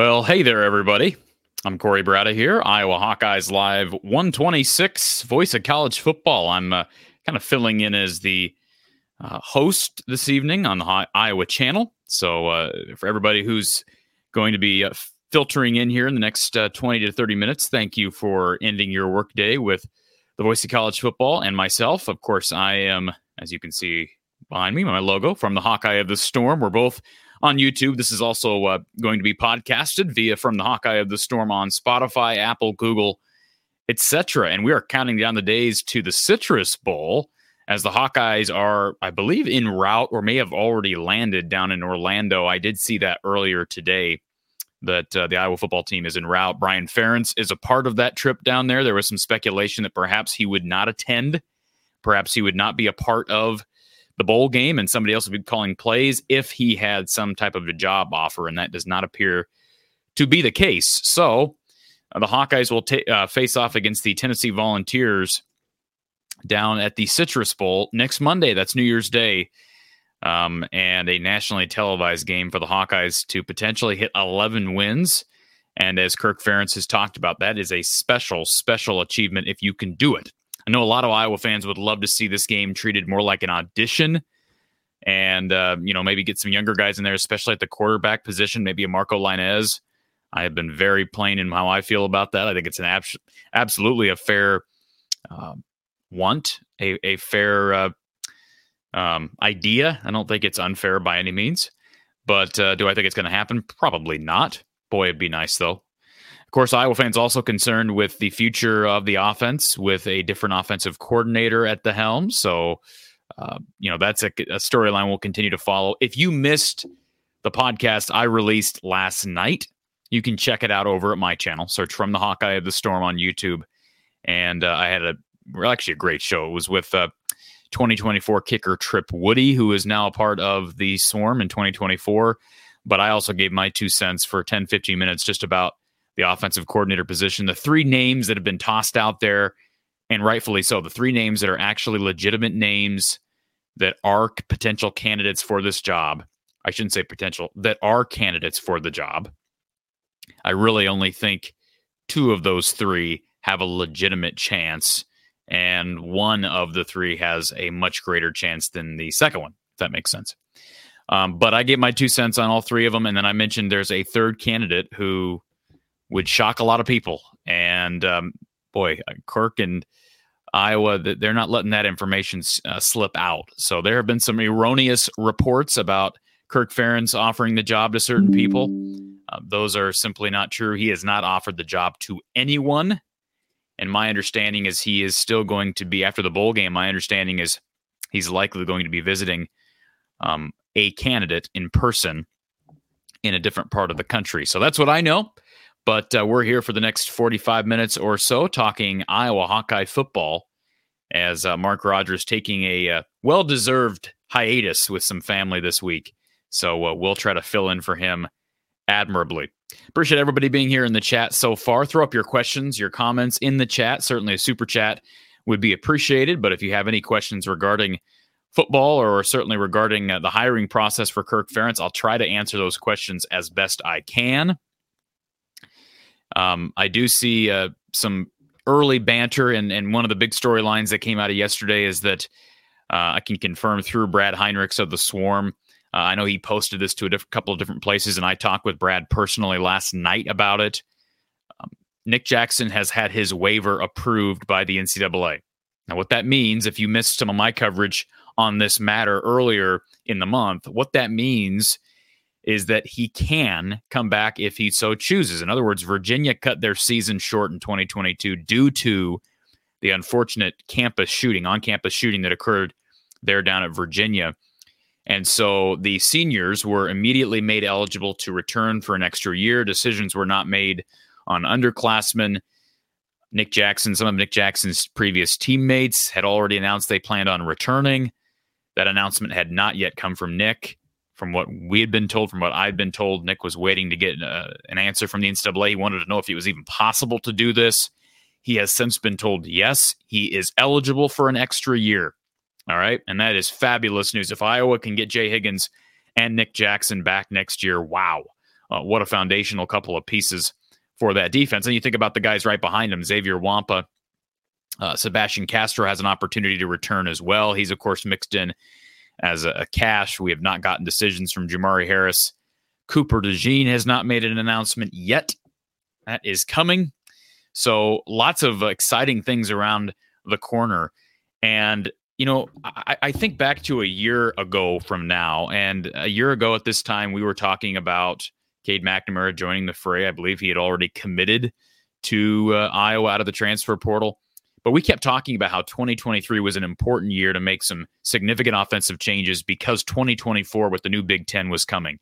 Well, hey there, everybody. I'm Corey Brata here, Iowa Hawkeyes Live 126, Voice of College Football. I'm kind of filling in as the host this evening on the Iowa channel. So for everybody who's going to be filtering in here in the next 20 to 30 minutes, thank you for ending your workday with the Voice of College Football and myself. Of course, I am, as you can see behind me, my logo from the Hawkeye of the Storm. We're both on YouTube. This is also going to be podcasted via From the Hawkeye of the Storm on Spotify, Apple, Google, etc. And we are counting down the days to the Citrus Bowl as the Hawkeyes are, I believe, en route or may have already landed down in Orlando. I did see that earlier today that the Iowa football team is en route. Brian Ferentz is a part of that trip down there. There was some speculation that perhaps he would not attend. Perhaps he would not be a part of the bowl game, and somebody else would be calling plays if he had some type of a job offer, and that does not appear to be the case. So the Hawkeyes will face off against the Tennessee Volunteers down at the Citrus Bowl next Monday. That's New Year's Day, and a nationally televised game for the Hawkeyes to potentially hit 11 wins. And as Kirk Ferentz has talked about, that is a special, special achievement if you can do it. I know a lot of Iowa fans would love to see this game treated more like an audition and, maybe get some younger guys in there, especially at the quarterback position, maybe a Marco Lainez. I have been very plain in how I feel about that. I think it's an absolutely a fair idea. I don't think it's unfair by any means, but do I think it's going to happen? Probably not. Boy, it'd be nice, though. Of course, Iowa fans also concerned with the future of the offense with a different offensive coordinator at the helm. So, that's a storyline we'll continue to follow. If you missed the podcast I released last night, you can check it out over at my channel. Search From the Hawkeye of the Storm on YouTube. And I had actually a great show. It was with 2024 kicker Trip Woody, who is now a part of the Swarm in 2024. But I also gave my 2 cents for 10, 15 minutes just about the offensive coordinator position, the three names that have been tossed out there, and rightfully so, the three names that are actually legitimate names that are potential candidates for this job. I shouldn't say potential, that are candidates for the job. I really only think two of those three have a legitimate chance, and one of the three has a much greater chance than the second one, if that makes sense. But I get my 2 cents on all three of them, and then I mentioned there's a third candidate who would shock a lot of people. And Kirk and Iowa, they're not letting that information slip out. So there have been some erroneous reports about Kirk Ferentz offering the job to certain people. Those are simply not true. He has not offered the job to anyone. And my understanding is he is still going to be, after the bowl game, my understanding is he's likely going to be visiting a candidate in person in a different part of the country. So that's what I know. But we're here for the next 45 minutes or so talking Iowa Hawkeye football as Mark Rogers taking a well-deserved hiatus with some family this week. So we'll try to fill in for him admirably. Appreciate everybody being here in the chat so far. Throw up your questions, your comments in the chat. Certainly a super chat would be appreciated. But if you have any questions regarding football or certainly regarding the hiring process for Kirk Ferentz, I'll try to answer those questions as best I can. I do see some early banter, and one of the big storylines that came out of yesterday is that I can confirm through Brad Heinrichs of the Swarm. I know he posted this to a couple of different places, and I talked with Brad personally last night about it. Nick Jackson has had his waiver approved by the NCAA. Now, what that means, if you missed some of my coverage on this matter earlier in the month, what that means is that he can come back if he so chooses. In other words, Virginia cut their season short in 2022 due to the unfortunate on-campus shooting that occurred there down at Virginia. And so the seniors were immediately made eligible to return for an extra year. Decisions were not made on underclassmen. Nick Jackson, some of Nick Jackson's previous teammates had already announced they planned on returning. That announcement had not yet come from Nick. From what we had been told, from what I'd been told, Nick was waiting to get an answer from the NCAA. He wanted to know if it was even possible to do this. He has since been told, yes, he is eligible for an extra year. All right. And that is fabulous news. If Iowa can get Jay Higgins and Nick Jackson back next year, wow. what a foundational couple of pieces for that defense. And you think about the guys right behind him, Xavier Wampa, Sebastian Castro has an opportunity to return as well. He's, of course, mixed in as a cash. We have not gotten decisions from Jamari Harris. Cooper DeJean has not made an announcement yet. That is coming. So lots of exciting things around the corner. And, you know, I think back to a year ago from now, and a year ago at this time, we were talking about Cade McNamara joining the fray. I believe he had already committed to Iowa out of the transfer portal. But we kept talking about how 2023 was an important year to make some significant offensive changes because 2024 with the new Big Ten was coming.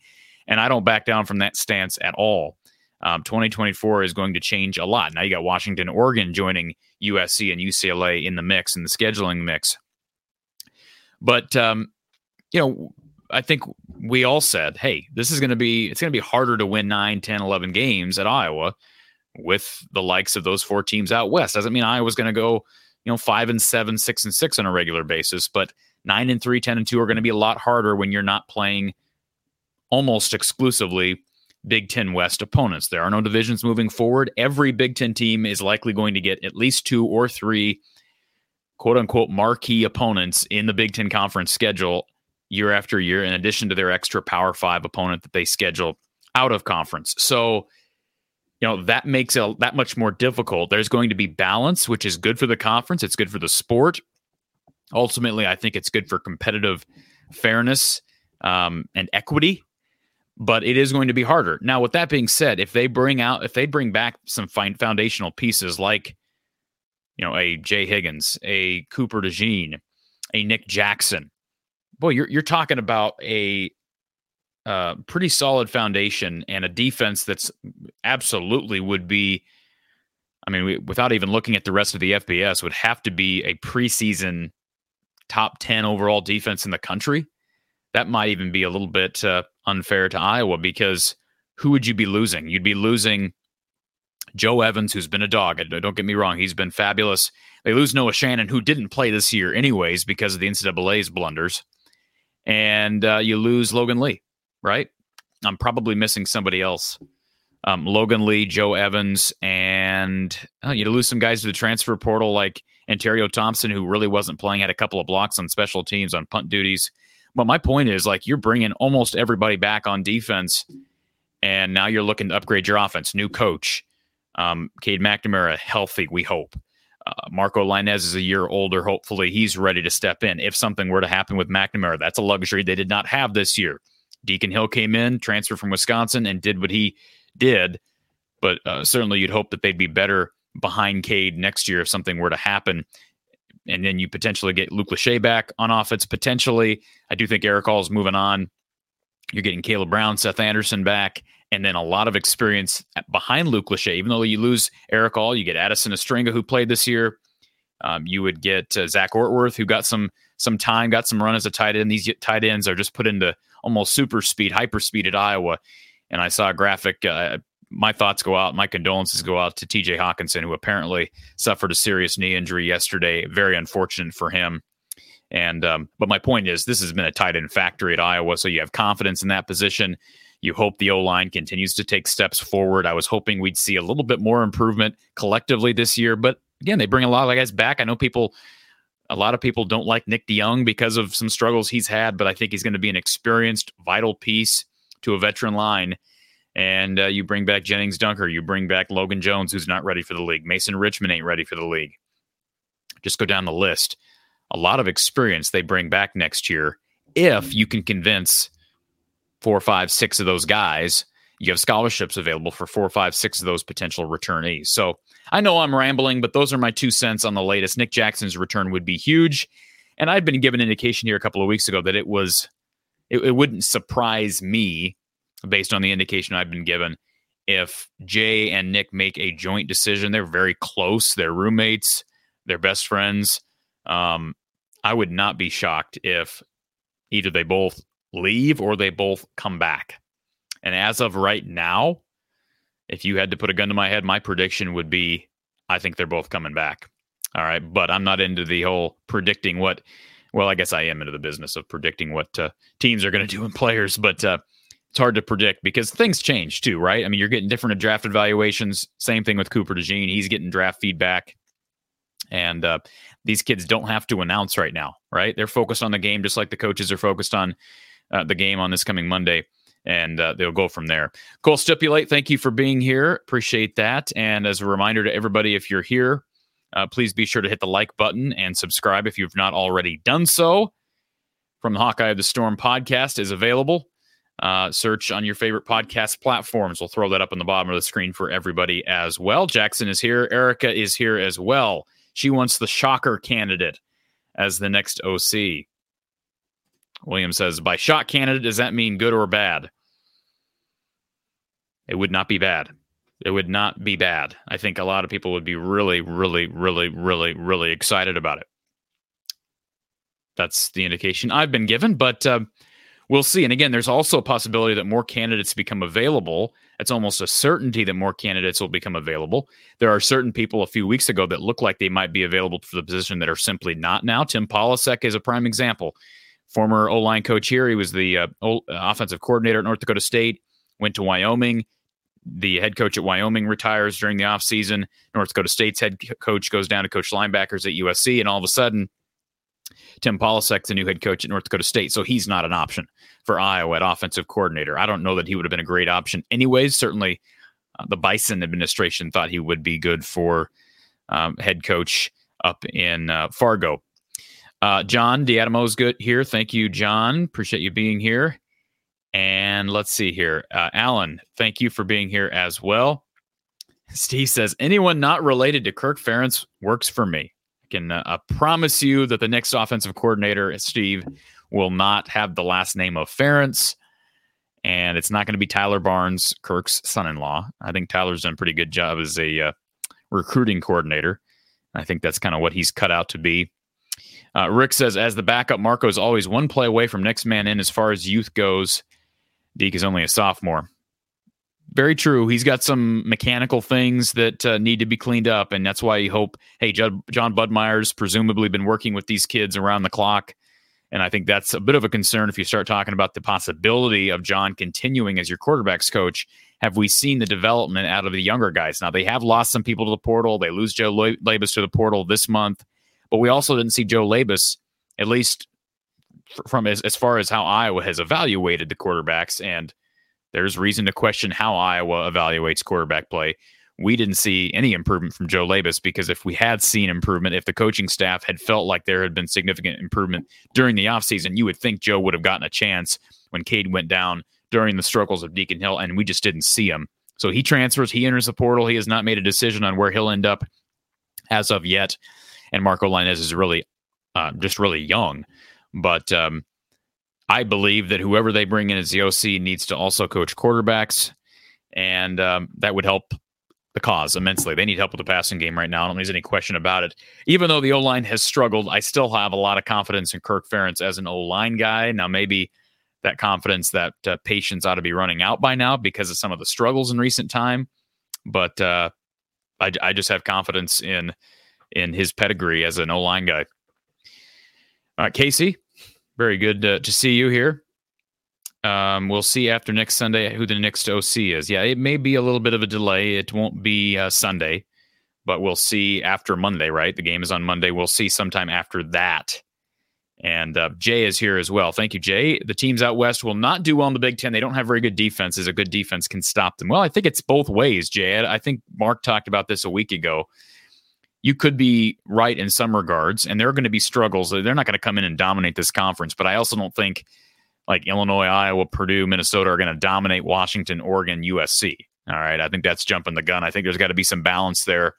And I don't back down from that stance at all. 2024 is going to change a lot. Now you got Washington, Oregon joining USC and UCLA in the mix, in the scheduling mix. But, you know, I think we all said, hey, this is going to be, it's going to be harder to win 9, 10, 11 games at Iowa with the likes of those four teams out West. Doesn't mean Iowa's going to go, you know, 5-7, 6-6 on a regular basis, but 9-3, 10-2 are going to be a lot harder when you're not playing almost exclusively Big Ten West opponents. There are no divisions moving forward. Every Big Ten team is likely going to get at least 2 or 3 quote-unquote marquee opponents in the Big Ten Conference schedule year after year, in addition to their extra Power 5 opponent that they schedule out of conference. So, you know, that makes it that much more difficult. There's going to be balance, which is good for the conference. It's good for the sport. Ultimately, I think it's good for competitive fairness and equity, but it is going to be harder. Now, with that being said, if they bring back some foundational pieces like, you know, a Jay Higgins, a Cooper DeJean, a Nick Jackson, boy, you're talking about a pretty solid foundation and a defense that's absolutely would be, I mean, without even looking at the rest of the FBS, would have to be a preseason top 10 overall defense in the country. That might even be a little bit unfair to Iowa, because who would you be losing? You'd be losing Joe Evans, who's been a dog. Don't get me wrong. He's been fabulous. They lose Noah Shannon, who didn't play this year anyways because of the NCAA's blunders. And you lose Logan Lee, right? I'm probably missing somebody else. Logan Lee, Joe Evans, and you lose some guys to the transfer portal like Ontario Thompson, who really wasn't playing, had a couple of blocks on special teams on punt duties. But my point is, like, you're bringing almost everybody back on defense, and now you're looking to upgrade your offense. New coach, Cade McNamara, healthy, we hope. Marco Lainez is a year older. Hopefully he's ready to step in. If something were to happen with McNamara, that's a luxury they did not have this year. Deacon Hill came in, transferred from Wisconsin, and did what he did. But certainly you'd hope that they'd be better behind Cade next year if something were to happen. And then you potentially get Luke Lachey back on offense, potentially. I do think Eric Hall is moving on. You're getting Caleb Brown, Seth Anderson back, and then a lot of experience behind Luke Lachey. Even though you lose Eric Hall, you get Addison Ostrenga, who played this year. You would get Zach Ortworth, who got some time, got some run as a tight end. These tight ends are just put into almost super speed, hyper speed at Iowa. And I saw a graphic. My thoughts go out, my condolences go out to T.J. Hockenson, who apparently suffered a serious knee injury yesterday. Very unfortunate for him. And but my point is, this has been a tight end factory at Iowa, so you have confidence in that position. You hope the O-line continues to take steps forward. I was hoping we'd see a little bit more improvement collectively this year. But again, they bring a lot of guys back. I know a lot of people don't like Nick DeYoung because of some struggles he's had, but I think he's going to be an experienced, vital piece to a veteran line. And you bring back Jennings Dunker. You bring back Logan Jones, who's not ready for the league. Mason Richmond ain't ready for the league. Just go down the list. A lot of experience they bring back next year. If you can convince 4, 5, 6 of those guys, you have scholarships available for 4, 5, 6 of those potential returnees. So I know I'm rambling, but those are my 2 cents on the latest. Nick Jackson's return would be huge. And I'd been given an indication here a couple of weeks ago that it wouldn't surprise me, based on the indication I've been given, if Jay and Nick make a joint decision. They're very close. They're roommates. They're best friends. I would not be shocked if either they both leave or they both come back. And as of right now, if you had to put a gun to my head, my prediction would be, I think they're both coming back. All right. But I'm not into the whole predicting what, well, I guess I am into the business of predicting what teams are going to do and players, but it's hard to predict because things change too, right? I mean, you're getting different draft evaluations. Same thing with Cooper DeJean. He's getting draft feedback. And these kids don't have to announce right now, right? They're focused on the game just like the coaches are focused on the game on this coming Monday. And they'll go from there. Cole Stipulate, thank you for being here. Appreciate that. And as a reminder to everybody, if you're here, please be sure to hit the like button and subscribe if you've not already done so. From the Hawkeye of the Storm podcast is available. Search on your favorite podcast platforms. We'll throw that up on the bottom of the screen for everybody as well. Jackson is here. Erica is here as well. She wants the shocker candidate as the next OC. William says, by shock candidate, does that mean good or bad? It would not be bad. It would not be bad. I think a lot of people would be really, really, really, really, really excited about it. That's the indication I've been given, but we'll see. And again, there's also a possibility that more candidates become available. It's almost a certainty that more candidates will become available. There are certain people a few weeks ago that look like they might be available for the position that are simply not now. Tim Polasek is a prime example. Former O-line coach here. He was the offensive coordinator at North Dakota State, went to Wyoming. The head coach at Wyoming retires during the offseason. North Dakota State's head coach goes down to coach linebackers at USC, and all of a sudden, Tim Polasek, the new head coach at North Dakota State, so he's not an option for Iowa at offensive coordinator. I don't know that he would have been a great option anyways. Certainly the Bison administration thought he would be good for head coach up in Fargo. John DiAdamo is good here. Thank you, John. Appreciate you being here. And let's see here. Alan, thank you for being here as well. Steve says, anyone not related to Kirk Ferentz works for me. Can promise you that the next offensive coordinator, Steve, will not have the last name of Ferentz, and it's not going to be Tyler Barnes, Kirk's son-in-law. I think Tyler's done a pretty good job as a recruiting coordinator. I think that's kind of what he's cut out to be. Rick says, as the backup, Marco is always one play away from next man in as far as youth goes. Deke is only a sophomore. Very true. He's got some mechanical things that need to be cleaned up, and that's why you hope, hey, John Budmeyer's presumably been working with these kids around the clock, and I think that's a bit of a concern if you start talking about the possibility of John continuing as your quarterback's coach. Have we seen the development out of the younger guys? Now, they have lost some people to the portal. They lose Joe Labus to the portal this month, but we also didn't see Joe Labus, at least from as far as how Iowa has evaluated the quarterbacks, and there's reason to question how Iowa evaluates quarterback play. We didn't see any improvement from Joe Labus, because if we had seen improvement, if the coaching staff had felt like there had been significant improvement during the offseason, you would think Joe would have gotten a chance when Cade went down during the struggles of Deacon Hill, and we just didn't see him. So he transfers, he enters the portal. He has not made a decision on where he'll end up as of yet. And Marco Lainez is really just really young. But I believe that whoever they bring in as the OC needs to also coach quarterbacks, and that would help the cause immensely. They need help with the passing game right now. I don't think there's any question about it. Even though the O-line has struggled, I still have a lot of confidence in Kirk Ferentz as an O-line guy. Now, maybe that confidence, that patience ought to be running out by now because of some of the struggles in recent time. But I just have confidence in his pedigree as an O-line guy. All right, Casey. Very good to see you here. We'll see after next Sunday who the next OC is. Yeah, it may be a little bit of a delay. It won't be Sunday, but we'll see after Monday, right? The game is on Monday. We'll see sometime after that. And Jay is here as well. Thank you, Jay. The teams out west will not do well in the Big Ten. They don't have very good defenses. A good defense can stop them. Well, I think it's both ways, Jay. I think Mark talked about this a week ago. You could be right in some regards, and there are going to be struggles. They're not going to come in and dominate this conference, but I also don't think like Illinois, Iowa, Purdue, Minnesota are going to dominate Washington, Oregon, USC. All right. I think that's jumping the gun. I think there's got to be some balance there,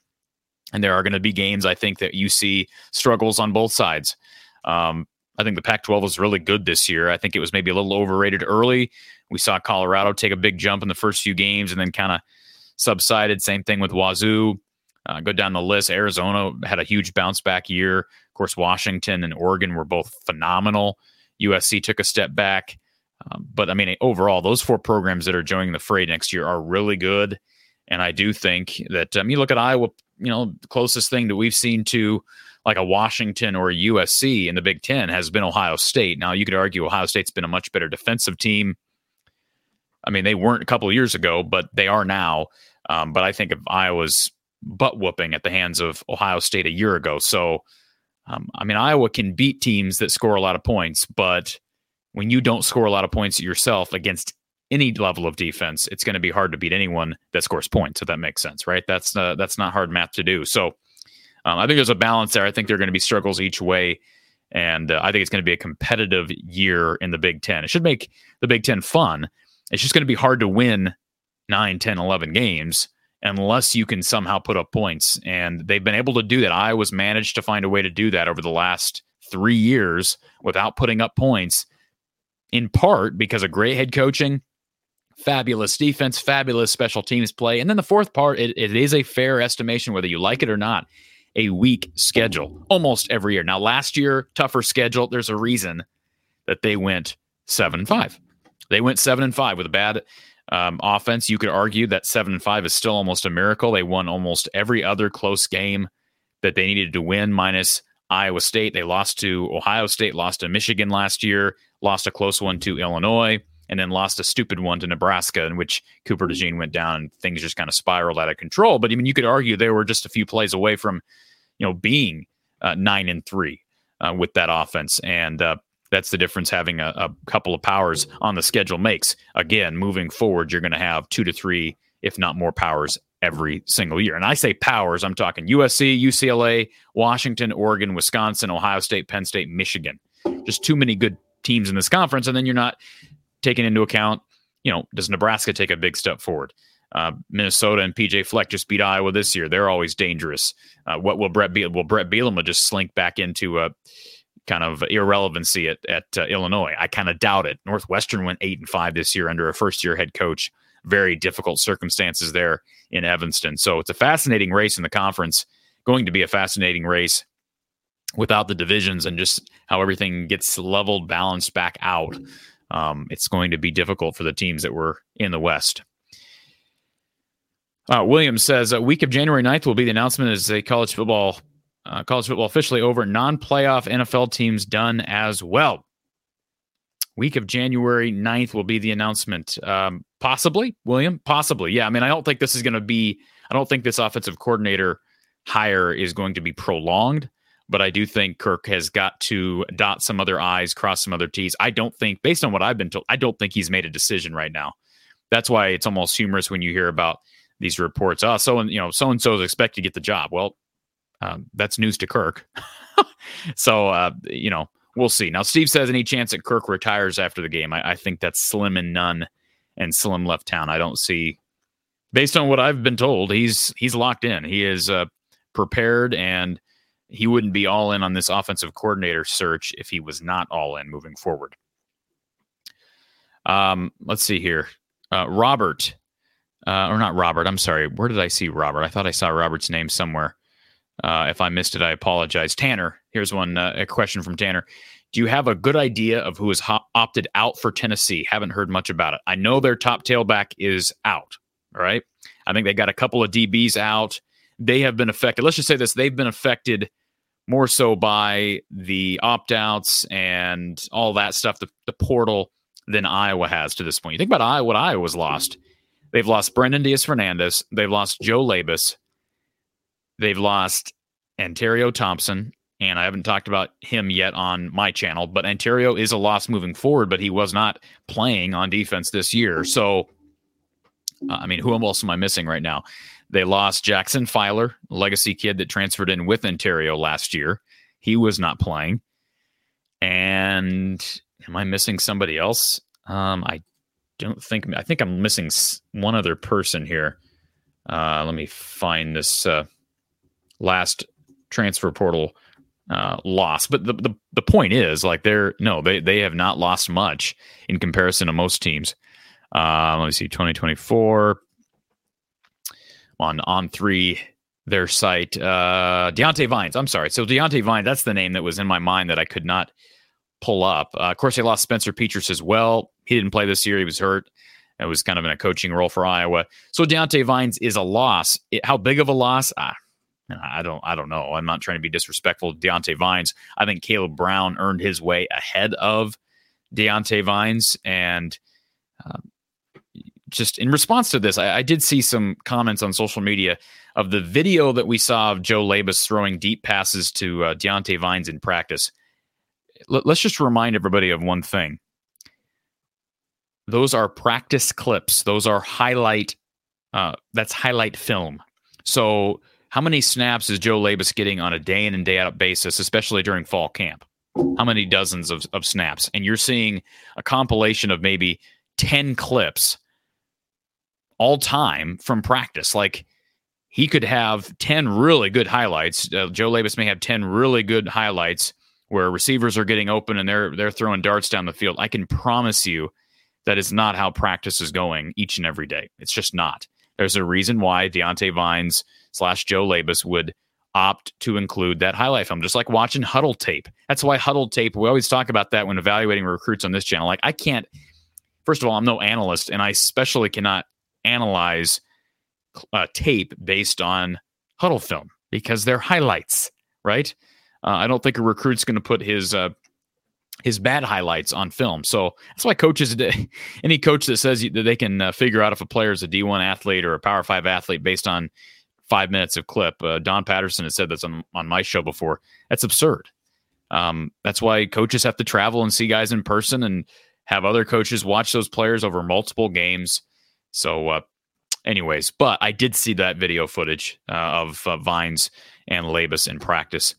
and there are going to be games, I think, that you see struggles on both sides. I think the Pac-12 was really good this year. I think it was maybe a little overrated early. We saw Colorado take a big jump in the first few games and then kind of subsided. Same thing with Wazoo. Go down the list. Arizona had a huge bounce back year. Of course, Washington and Oregon were both phenomenal. USC took a step back. But I mean, overall, those four programs that are joining the fray next year are really good. And I do think that you look at Iowa, you know, the closest thing that we've seen to like a Washington or a USC in the Big Ten has been Ohio State. Now, you could argue Ohio State's been a much better defensive team. I mean, they weren't a couple of years ago, but they are now. But I think of Iowa's butt whooping at the hands of Ohio State a year ago. So, I mean, Iowa can beat teams that score a lot of points, but when you don't score a lot of points yourself against any level of defense, it's going to be hard to beat anyone that scores points, if that makes sense, right? That's not hard math to do. So I think there's a balance there. I think there are going to be struggles each way, and I think it's going to be a competitive year in the Big Ten. It should make the Big Ten fun. It's just going to be hard to win 9, 10, 11 games unless you can somehow put up points, and they've been able to do that. Iowa's managed to find a way to do that over the last 3 years without putting up points, in part because of great head coaching, fabulous defense, fabulous special teams play. And then the fourth part, it is a fair estimation, whether you like it or not, a weak schedule almost every year. Now, last year, tougher schedule. There's a reason that they went 7-5. They went 7-5 with a bad offense. You could argue that 7-5 is still almost a miracle. They won almost every other close game that they needed to win, minus Iowa State. They lost to Ohio State, lost to Michigan last year, lost a close one to Illinois, and then lost a stupid one to Nebraska, in which Cooper DeJean went down and things just kind of spiraled out of control. But I mean, you could argue they were just a few plays away from, you know, being 9-3 with that offense. And that's the difference having a couple of powers on the schedule makes. Again, moving forward, you're going to have 2 to 3, if not more, powers every single year. And I say powers, I'm talking USC, UCLA, Washington, Oregon, Wisconsin, Ohio State, Penn State, Michigan. Just too many good teams in this conference. And then you're not taking into account, you know, does Nebraska take a big step forward? Minnesota and P.J. Fleck just beat Iowa this year. They're always dangerous. What will Brett Bielema? Will Brett Bielema just slink back into a kind of irrelevancy at Illinois? I kind of doubt it. Northwestern went 8-5 this year under a first-year head coach. Very difficult circumstances there in Evanston. So it's a fascinating race in the conference. Going to be a fascinating race without the divisions and just how everything gets leveled, balanced back out. It's going to be difficult for the teams that were in the West. Williams says, week of January 9th will be the announcement as a college football officially over, non-playoff NFL teams done as well. Week of January 9th will be the announcement. Possibly, William? Possibly, yeah. I mean, I don't think this is going to be, I don't think this offensive coordinator hire is going to be prolonged. But I do think Kirk has got to dot some other I's, cross some other T's. I don't think, based on what I've been told, I don't think he's made a decision right now. That's why it's almost humorous when you hear about these reports. Oh, so-and-so is expected to get the job. Well, that's news to Kirk. So, we'll see. Now, Steve says any chance that Kirk retires after the game? I think that's slim and none, and Slim left town. I don't see, based on what I've been told, he's locked in. He is prepared, and he wouldn't be all in on this offensive coordinator search if he was not all in moving forward. Let's see here. Not Robert. Where did I see Robert? I thought I saw Robert's name somewhere. If I missed it, I apologize. Tanner, here's one, a question from Tanner. Do you have a good idea of who has opted out for Tennessee? Haven't heard much about it. I know their top tailback is out. All right. I think they got a couple of DBs out. They have been affected. Let's just say this. They've been affected more so by the opt-outs and all that stuff, the portal, than Iowa has to this point. You think about Iowa, what Iowa's lost. They've lost Brendan Diaz-Fernandez. They've lost Joe Labus. They've lost Antario Thompson. And I haven't talked about him yet on my channel, but Antario is a loss moving forward, but he was not playing on defense this year. So, I mean, who else am I missing right now? They lost Jackson Filer, legacy kid that transferred in with Ontario last year. He was not playing. And am I missing somebody else? I think I'm missing one other person here. Let me find this last transfer portal loss. But the point is, like, they have not lost much in comparison to most teams. Let me see, 2024. On three, their site, DeOnte Vines. I'm sorry. So DeOnte Vines, that's the name that was in my mind that I could not pull up. Of course, they lost Spencer Petras as well. He didn't play this year. He was hurt. It was kind of in a coaching role for Iowa. So DeOnte Vines is a loss. How big of a loss? I don't know. I'm not trying to be disrespectful to DeOnte Vines. I think Caleb Brown earned his way ahead of DeOnte Vines. And just in response to this, I did see some comments on social media of the video that we saw of Joe Labus throwing deep passes to DeOnte Vines in practice. Let's just remind everybody of one thing. Those are practice clips. Those are highlight. That's highlight film. So how many snaps is Joe Labus getting on a day in and day out basis, especially during fall camp? How many dozens of snaps? And you're seeing a compilation of maybe 10 clips all time from practice. Like, he could have 10 really good highlights. Joe Labus may have 10 really good highlights where receivers are getting open and they're throwing darts down the field. I can promise you that is not how practice is going each and every day. It's just not. There's a reason why DeOnte Vines / Joe Labus would opt to include that highlight film, just like watching huddle tape. That's why huddle tape, we always talk about that when evaluating recruits on this channel. Like, I can't, first of all, I'm no analyst, and I especially cannot analyze tape based on huddle film because they're highlights, right? I don't think a recruit's going to put his bad highlights on film. So that's why coaches, any coach that says that they can figure out if a player is a D1 athlete or a Power 5 athlete based on 5 minutes of clip, Don Patterson has said this on my show before, that's absurd. That's why coaches have to travel and see guys in person and have other coaches watch those players over multiple games. So anyways, but I did see that video footage of Vines and Labus in practice.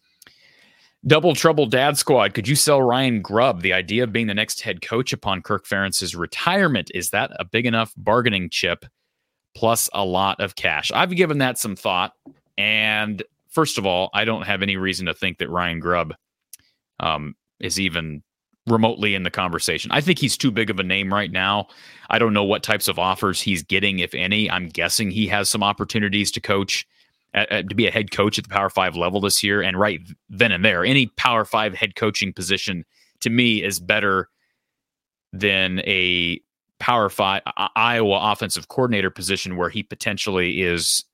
Double Trouble Dad Squad. Could you sell Ryan Grubb the idea of being the next head coach upon Kirk Ferentz's retirement? Is that a big enough bargaining chip plus a lot of cash? I've given that some thought. And first of all, I don't have any reason to think that Ryan Grubb is even remotely in the conversation. I think he's too big of a name right now. I don't know what types of offers he's getting, if any. I'm guessing he has some opportunities to coach, to be a head coach at the Power 5 level this year. And right then and there, any Power 5 head coaching position to me is better than a Power 5 Iowa offensive coordinator position where he potentially is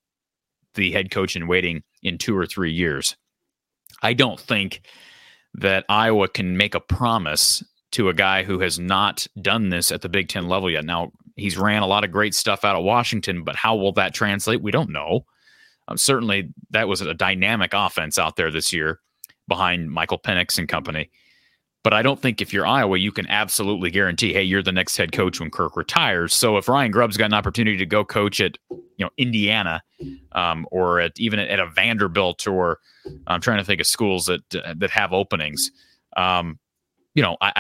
the head coach in waiting in 2 or 3 years. I don't think that Iowa can make a promise to a guy who has not done this at the Big Ten level yet. Now, he's ran a lot of great stuff out of Washington, but how will that translate? We don't know. Certainly, that was a dynamic offense out there this year behind Michael Penix and company. But I don't think if you're Iowa, you can absolutely guarantee, hey, you're the next head coach when Kirk retires. So if Ryan Grubb's got an opportunity to go coach at, Indiana, or even at a Vanderbilt, or I'm trying to think of schools that have openings, I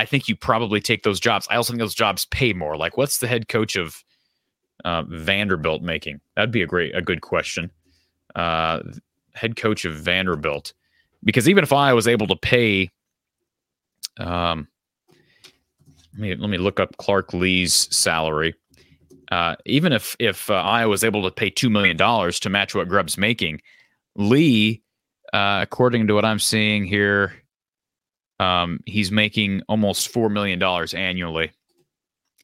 think you probably take those jobs. I also think those jobs pay more. Like, what's the head coach of Vanderbilt making? That'd be a good question. Head coach of Vanderbilt, because even if I was able to pay. Let me look up Clark Lee's salary. Even if I was able to pay $2 million to match what Grubb's making, Lee, according to what I'm seeing here, he's making almost $4 million annually.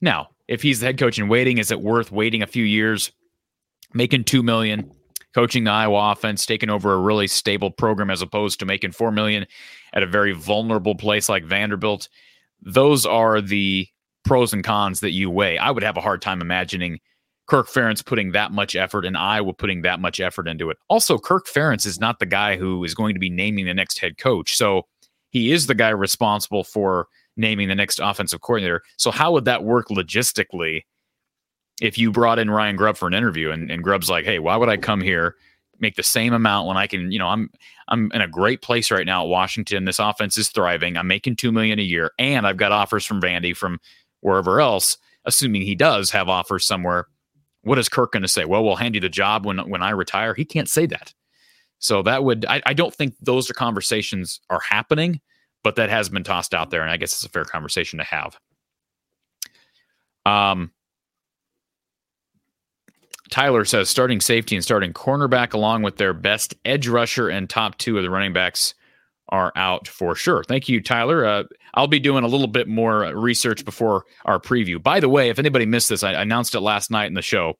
Now, if he's the head coach in waiting, is it worth waiting a few years, making $2 million, coaching the Iowa offense, taking over a really stable program as opposed to making $4 million at a very vulnerable place like Vanderbilt? Those are the pros and cons that you weigh. I would have a hard time imagining Kirk Ferentz putting that much effort and Iowa putting that much effort into it. Also, Kirk Ferentz is not the guy who is going to be naming the next head coach. So he is the guy responsible for naming the next offensive coordinator. So how would that work logistically if you brought in Ryan Grubb for an interview and Grubb's like, hey, why would I come here, make the same amount when I can, I'm in a great place right now at Washington. This offense is thriving. I'm making $2 million a year, and I've got offers from Vandy, from wherever else, assuming he does have offers somewhere. What is Kirk going to say? Well, we'll hand you the job when I retire. He can't say that. So that would, I don't think those conversations are happening, but that has been tossed out there. And I guess it's a fair conversation to have. Tyler says starting safety and starting cornerback along with their best edge rusher and top two of the running backs are out for sure. Thank you, Tyler. I'll be doing a little bit more research before our preview. By the way, if anybody missed this, I announced it last night in the show.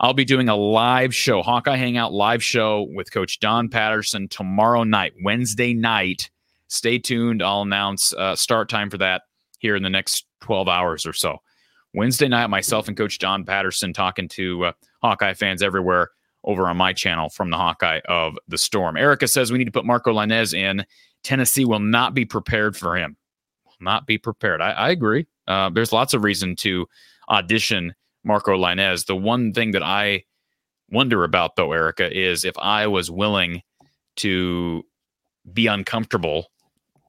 I'll be doing a live show, Hawkeye Hangout live show with Coach Don Patterson tomorrow night, Wednesday night. Stay tuned. I'll announce start time for that here in the next 12 hours or so. Wednesday night, myself and Coach Don Patterson talking to Hawkeye fans everywhere over on my channel from the Hawkeye of the Storm. Erica says we need to put Marco Lainez in. Tennessee will not be prepared for him. Will not be prepared. I agree. There's lots of reason to audition Marco Lainez. The one thing that I wonder about, though, Erica, is if I was willing to be uncomfortable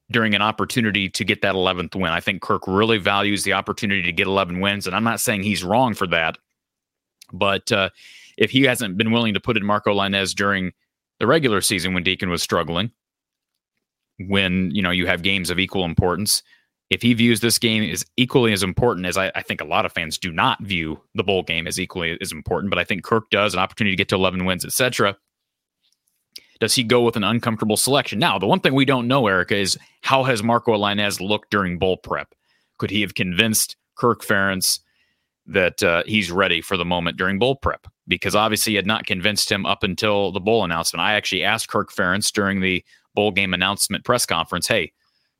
during an opportunity to get that 11th win. I think Kirk really values the opportunity to get 11 wins, and I'm not saying he's wrong for that, but if he hasn't been willing to put in Marco Lainez during the regular season when Deacon was struggling, when you have games of equal importance, if he views this game as equally as important as I think a lot of fans do not view the bowl game as equally as important, but I think Kirk does, an opportunity to get to 11 wins, etc. Does he go with an uncomfortable selection? Now, the one thing we don't know, Erica, is how has Marco Lainez looked during bowl prep? Could he have convinced Kirk Ferentz that he's ready for the moment during bowl prep? Because obviously he had not convinced him up until the bowl announcement. I actually asked Kirk Ferentz during the bowl game announcement press conference, hey,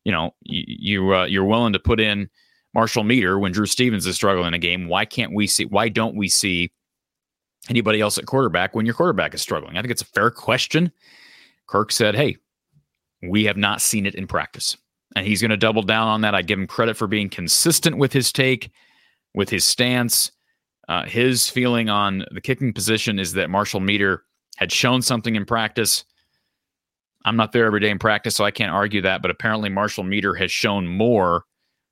you're willing to put in Marshall Meader when Drew Stevens is struggling in a game. Why don't we see anybody else at quarterback when your quarterback is struggling? I think it's a fair question. Kirk said, hey, we have not seen it in practice. And he's going to double down on that. I give him credit for being consistent with his take, with his stance. His feeling on the kicking position is that Marshall Meader had shown something in practice. I'm not there every day in practice, so I can't argue that. But apparently Marshall Meader has shown more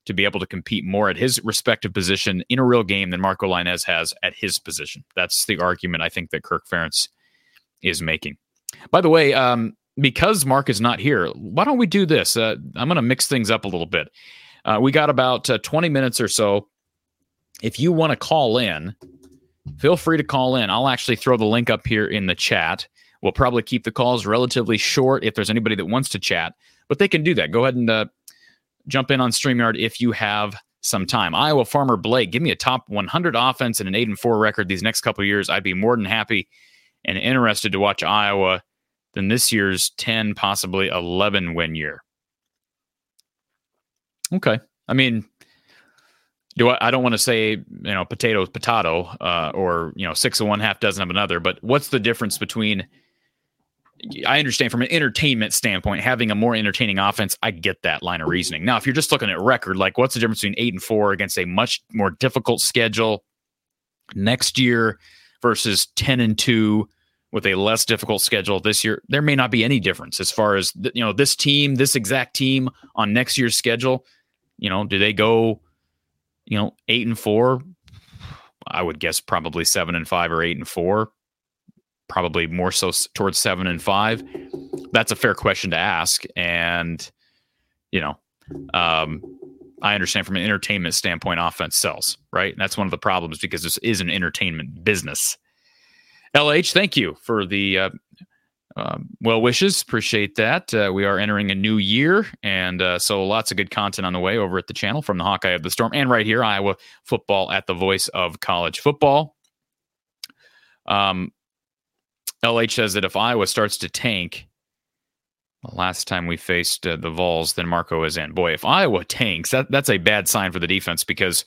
to be able to compete more at his respective position in a real game than Marco Lainez has at his position. That's the argument I think that Kirk Ferentz is making. By the way, because Mark is not here, why don't we do this? I'm going to mix things up a little bit. We got about 20 minutes or so. If you want to call in, feel free to call in. I'll actually throw the link up here in the chat. We'll probably keep the calls relatively short if there's anybody that wants to chat, but they can do that. Go ahead and jump in on StreamYard if you have some time. Iowa Farmer Blake, give me a top 100 offense and an 8-4 record these next couple of years. I'd be more than happy and interested to watch Iowa than this year's 10, possibly 11 win year. Okay. I mean, I don't want to say, potato's potato, or, 6 of one, half dozen of another, but what's the difference between, I understand from an entertainment standpoint, having a more entertaining offense, I get that line of reasoning. Now, if you're just looking at record, like what's the difference between 8-4 against a much more difficult schedule next year versus 10-2 with a less difficult schedule this year? There may not be any difference as far as, this team, this exact team on next year's schedule, do they go, 8-4? I would guess probably 7-5 or 8-4. Probably more so towards 7-5. That's a fair question to ask. And, I understand from an entertainment standpoint, offense sells, right? And that's one of the problems because this is an entertainment business. LH, thank you for the well wishes. Appreciate that. We are entering a new year. And so lots of good content on the way over at the channel from the Hawkeye of the Storm and right here, Iowa football at the Voice of College Football. LH says that if Iowa starts to tank, the last time we faced the Vols, then Marco is in. Boy, if Iowa tanks, that's a bad sign for the defense because,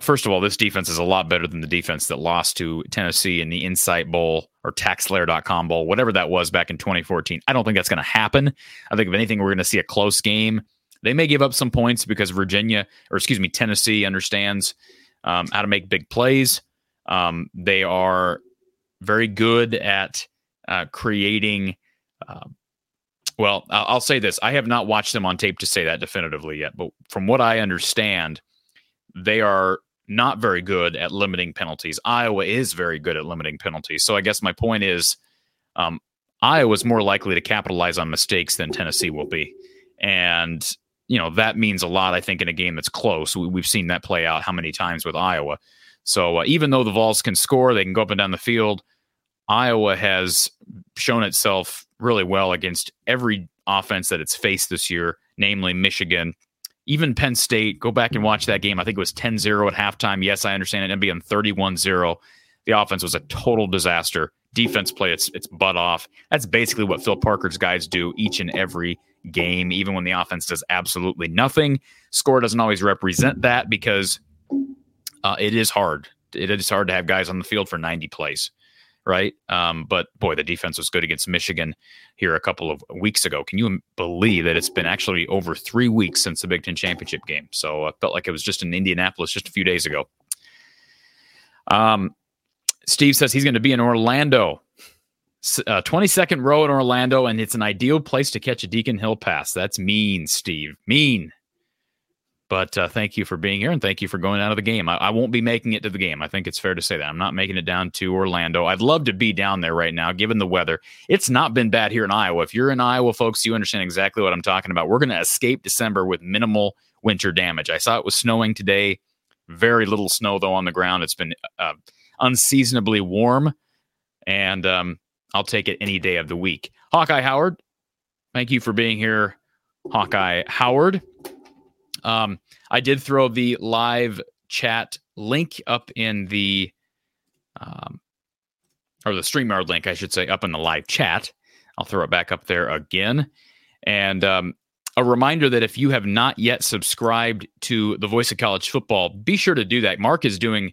first of all, this defense is a lot better than the defense that lost to Tennessee in the Insight Bowl or TaxSlayer.com Bowl, whatever that was back in 2014. I don't think that's going to happen. I think, if anything, we're going to see a close game. They may give up some points because Tennessee understands how to make big plays. They are very good at creating. I'll say this. I have not watched them on tape to say that definitively yet, but from what I understand, they are not very good at limiting penalties. Iowa is very good at limiting penalties. So I guess my point is Iowa is more likely to capitalize on mistakes than Tennessee will be. And, that means a lot, I think, in a game that's close. We've seen that play out how many times with Iowa. So even though the Vols can score, they can go up and down the field, Iowa has shown itself really well against every offense that it's faced this year, namely Michigan, even Penn State. Go back and watch that game. I think it was 10-0 at halftime. Yes, I understand it ended up being 31-0. The offense was a total disaster. Defense played its butt off. That's basically what Phil Parker's guys do each and every game, even when the offense does absolutely nothing. Score doesn't always represent that because It is hard. It is hard to have guys on the field for 90 plays, right? But boy, the defense was good against Michigan here a couple of weeks ago. Can you believe that it's been actually over 3 weeks since the Big Ten championship game? So I felt like it was just in Indianapolis just a few days ago. Steve says he's going to be in Orlando, 22nd row in Orlando, and it's an ideal place to catch a Deacon Hill pass. That's mean, Steve. Mean. But thank you for being here, and thank you for going out of the game. I won't be making it to the game. I think it's fair to say that. I'm not making it down to Orlando. I'd love to be down there right now, given the weather. It's not been bad here in Iowa. If you're in Iowa, folks, you understand exactly what I'm talking about. We're going to escape December with minimal winter damage. I saw it was snowing today. Very little snow, though, on the ground. It's been unseasonably warm, and I'll take it any day of the week. Hawkeye Howard, thank you for being here, Hawkeye Howard. I did throw the live chat link up in the, or the StreamYard link, I should say, up in the live chat. I'll throw it back up there again. And a reminder that if you have not yet subscribed to the Voice of College Football, be sure to do that. Mark is doing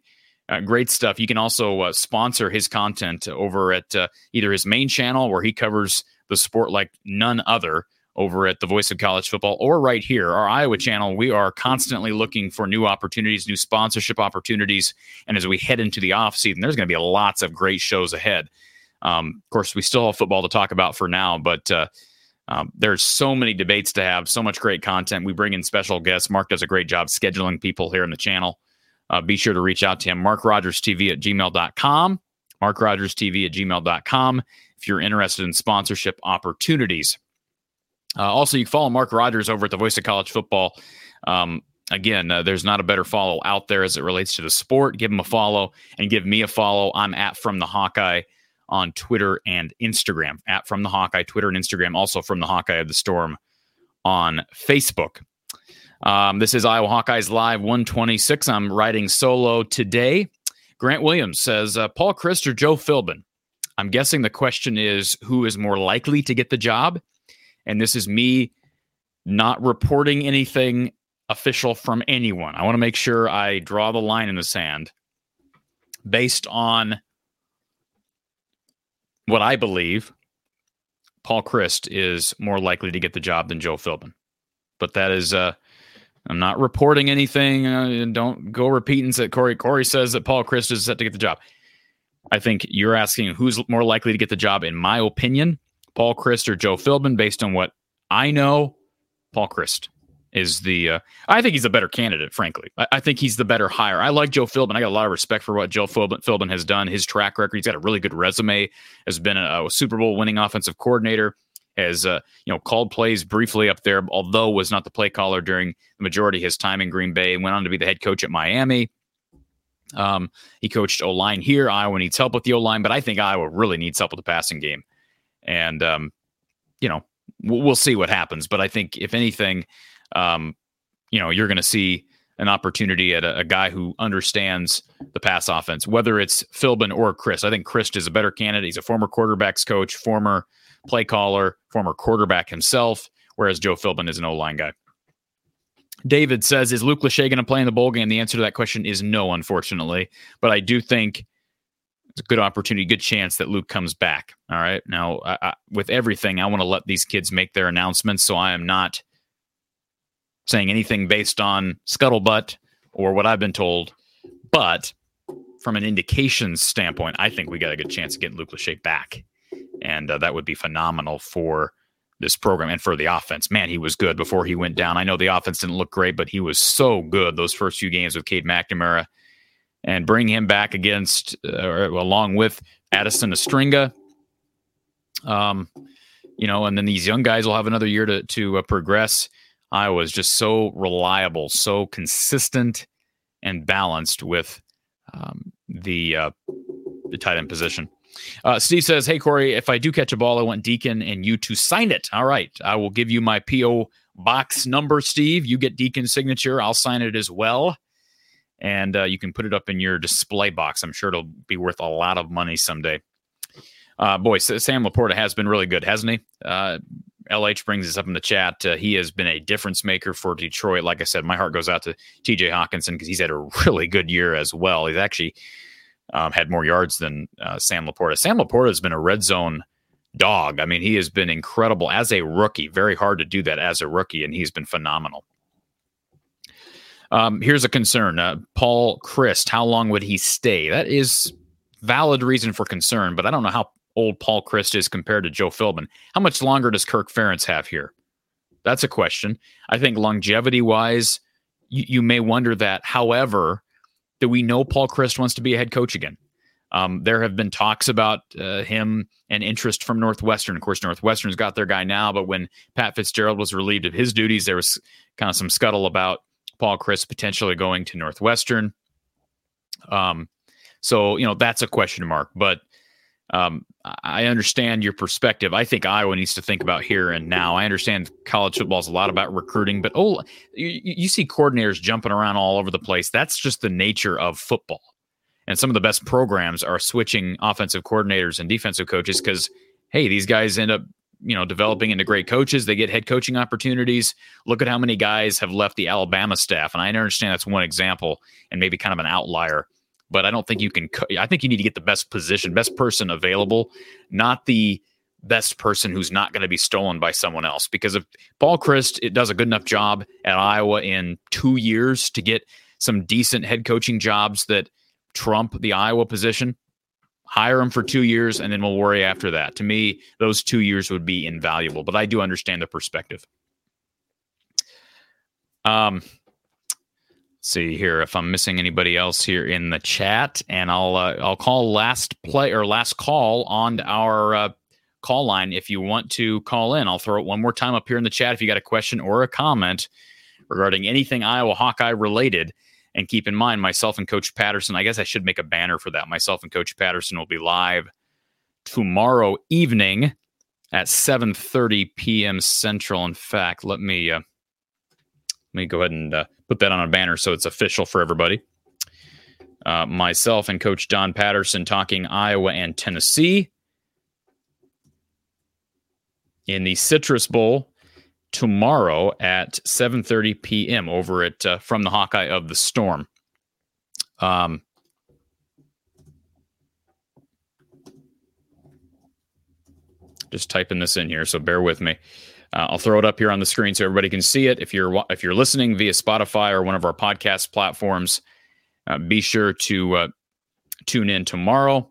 great stuff. You can also sponsor his content over at either his main channel, where he covers the sport like none other, over at the Voice of College Football, or right here, our Iowa channel. We are constantly looking for new opportunities, new sponsorship opportunities. And as we head into the off season, there's going to be lots of great shows ahead. Of course, we still have football to talk about for now, but there's so many debates to have, so much great content. We bring in special guests. Mark does a great job scheduling people here in the channel. Be sure to reach out to him, markrogerstv@gmail.com, markrogerstv@gmail.com, if you're interested in sponsorship opportunities. Also, you can follow Mark Rogers over at the Voice of College Football. Again, there's not a better follow out there as it relates to the sport. Give him a follow and give me a follow. I'm at From the Hawkeye on Twitter and Instagram. At From the Hawkeye, Twitter and Instagram. Also From the Hawkeye of the Storm on Facebook. This is Iowa Hawkeyes Live 126. I'm riding solo today. Grant Williams says, Paul Chryst or Joe Philbin? I'm guessing the question is, who is more likely to get the job? And this is me not reporting anything official from anyone. I want to make sure I draw the line in the sand based on what I believe. Paul Chryst is more likely to get the job than Joe Philbin. But that is, I'm not reporting anything. Don't go repeating that Corey says that Paul Chryst is set to get the job. I think you're asking who's more likely to get the job, in my opinion. Paul Chryst or Joe Philbin, based on what I know. Paul Chryst is the, I think he's a better candidate, frankly. I think he's the better hire. I like Joe Philbin. I got a lot of respect for what Joe Philbin has done, his track record. He's got a really good resume, has been a Super Bowl winning offensive coordinator, has called plays briefly up there, although was not the play caller during the majority of his time in Green Bay, and went on to be the head coach at Miami. He coached O-line here. Iowa needs help with the O-line, but I think Iowa really needs help with the passing game. And, we'll see what happens. But I think, if anything, you're going to see an opportunity at a guy who understands the pass offense, whether it's Philbin or Chryst. I think Chryst is a better candidate. He's a former quarterbacks coach, former play caller, former quarterback himself, whereas Joe Philbin is an O-line guy. David says, is Luke Lachey going to play in the bowl game? The answer to that question is no, unfortunately. But I do think it's a good opportunity, good chance that Luke comes back. All right. Now, with everything, I want to let these kids make their announcements, so I am not saying anything based on scuttlebutt or what I've been told. But from an indications standpoint, I think we got a good chance of getting Luke Lachey back. And that would be phenomenal for this program and for the offense. Man, he was good before he went down. I know the offense didn't look great, but he was so good those first few games with Cade McNamara. And bring him back against, along with Addison Ostrenga. And then these young guys will have another year to progress. Iowa is just so reliable, so consistent and balanced with the tight end position. Steve says, hey, Corey, if I do catch a ball, I want Deacon and you to sign it. All right. I will give you my P.O. box number, Steve. You get Deacon's signature. I'll sign it as well. And you can put it up in your display box. I'm sure it'll be worth a lot of money someday. Boy, Sam Laporta has been really good, hasn't he? LH brings this up in the chat. He has been a difference maker for Detroit. Like I said, my heart goes out to T.J. Hockenson because he's had a really good year as well. He's actually had more yards than Sam Laporta. Sam Laporta has been a red zone dog. I mean, he has been incredible as a rookie. Very hard to do that as a rookie, and he's been phenomenal. Here's a concern. Paul Chryst, how long would he stay? That is valid reason for concern, but I don't know how old Paul Chryst is compared to Joe Philbin. How much longer does Kirk Ferentz have here? That's a question. I think longevity-wise, you may wonder that. However, do we know Paul Chryst wants to be a head coach again? There have been talks about him and interest from Northwestern. Of course, Northwestern's got their guy now, but when Pat Fitzgerald was relieved of his duties, there was kind of some scuttle about Paul Chryst potentially going to Northwestern. So, you know, that's a question mark, but I understand your perspective. I think Iowa needs to think about here and now. I understand college football is a lot about recruiting, but you see coordinators jumping around all over the place. That's just the nature of football. And some of the best programs are switching offensive coordinators and defensive coaches because, hey, these guys end up, you know, developing into great coaches. They get head coaching opportunities. Look at how many guys have left the Alabama staff. And I understand that's one example and maybe kind of an outlier, but I don't think you can. I think you need to get the best position, best person available, not the best person who's not going to be stolen by someone else. Because if Paul Chryst does a good enough job at Iowa in 2 years to get some decent head coaching jobs that trump the Iowa position, hire him for 2 years, and then we'll worry after that. To me, those 2 years would be invaluable, but I do understand the perspective. See here if I'm missing anybody else here in the chat, and I'll call last call on our call line. If you want to call in, I'll throw it one more time up here in the chat. If you got a question or a comment regarding anything Iowa Hawkeye related, and keep in mind myself and Coach Patterson, I guess I should make a banner for that. Myself and Coach Patterson will be live tomorrow evening at 7:30 p.m. Central. In fact, let me go ahead and put that on a banner so it's official for everybody. Myself and Coach Don Patterson talking Iowa and Tennessee in the Citrus Bowl tomorrow at 7:30 p.m. over at from the Hawkeye of the Storm. Just typing this in here, so bear with me. I'll throw it up here on the screen so everybody can see it. If you're listening via Spotify or one of our podcast platforms, be sure to tune in tomorrow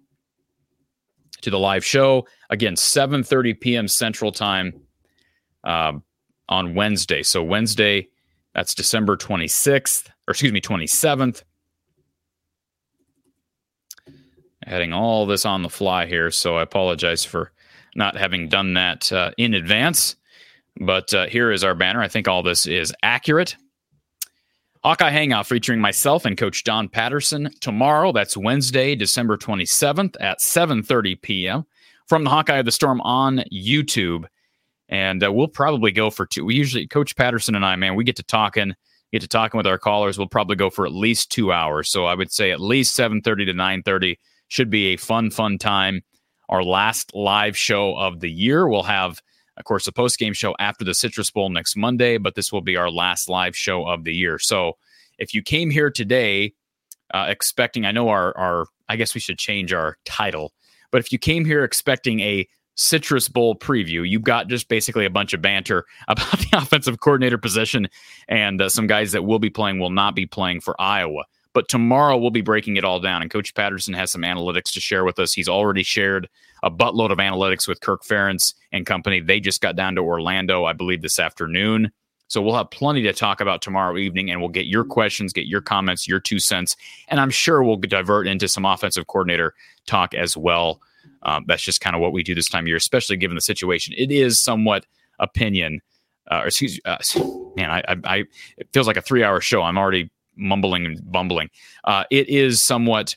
to the live show. Again, 7:30 p.m. Central Time on Wednesday. So Wednesday, that's December 26th, or excuse me, 27th. Adding all this on the fly here, so I apologize for not having done that in advance. But here is our banner. I think all this is accurate. Hawkeye Hangout featuring myself and Coach Don Patterson tomorrow. That's Wednesday, December 27th at 7:30 p.m. from the Hawkeye of the Storm on YouTube. And we'll probably go for two. We usually, Coach Patterson and I, man, we get to talking with our callers. We'll probably go for at least 2 hours. So I would say at least 7:30 to 9:30 should be a fun time. Our last live show of the year. We'll have, of course, the post-game show after the Citrus Bowl next Monday, but this will be our last live show of the year. So if you came here today expecting, I know our I guess we should change our title, but if you came here expecting a Citrus Bowl preview, you got just basically a bunch of banter about the offensive coordinator position and some guys that will be playing, will not be playing for Iowa. But tomorrow we'll be breaking it all down, and Coach Patterson has some analytics to share with us. He's already shared a buttload of analytics with Kirk Ferentz and company. They just got down to Orlando, I believe, this afternoon. So we'll have plenty to talk about tomorrow evening, and we'll get your questions, get your comments, your 2 cents, and I'm sure we'll divert into some offensive coordinator talk as well. That's just kind of what we do this time of year, especially given the situation. It is somewhat opinion. It feels like a 3-hour show. I'm already mumbling and bumbling. It is somewhat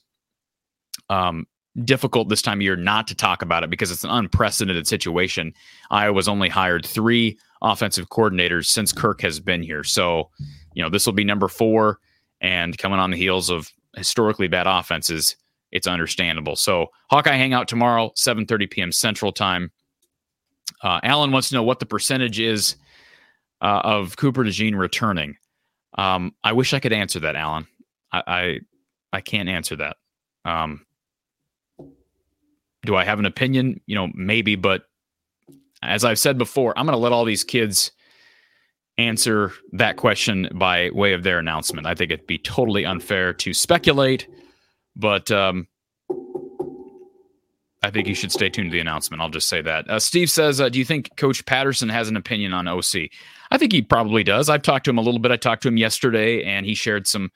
difficult this time of year not to talk about it because it's an unprecedented situation. Iowa's only hired 3 offensive coordinators since Kirk has been here. So, you know, this will be number 4, and coming on the heels of historically bad offenses, it's understandable. So Hawkeye Hangout tomorrow, 7:30 p.m. Central Time. Alan wants to know what the percentage is of Cooper DeJean returning. I wish I could answer that, Alan. I can't answer that. Do I have an opinion? You know, maybe, but as I've said before, I'm going to let all these kids answer that question by way of their announcement. I think it'd be totally unfair to speculate, but I think you should stay tuned to the announcement. I'll just say that. Steve says, do you think Coach Patterson has an opinion on OC? I think he probably does. I've talked to him a little bit. I talked to him yesterday, and he shared some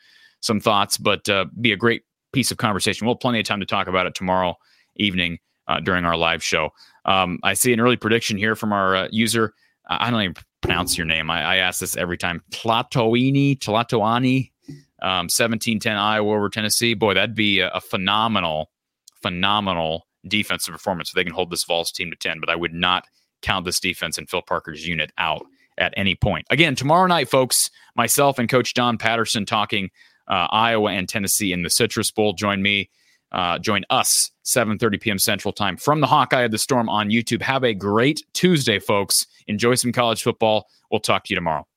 thoughts, but be a great piece of conversation. We'll have plenty of time to talk about it tomorrow evening during our live show. I see an early prediction here from our user. I don't even pronounce your name. I ask this every time. Tlatoani, 17-10 Iowa over Tennessee. Boy, that'd be a phenomenal defensive performance. They can hold this Vols team to 10, but I would not count this defense and Phil Parker's unit out at any point. Again, tomorrow night, folks, myself and Coach Don Patterson talking Iowa and Tennessee in the Citrus Bowl. Join us 7:30 p.m. Central Time from the Hawkeye of the Storm on YouTube. Have a great Tuesday, folks. Enjoy some college football. We'll talk to you tomorrow.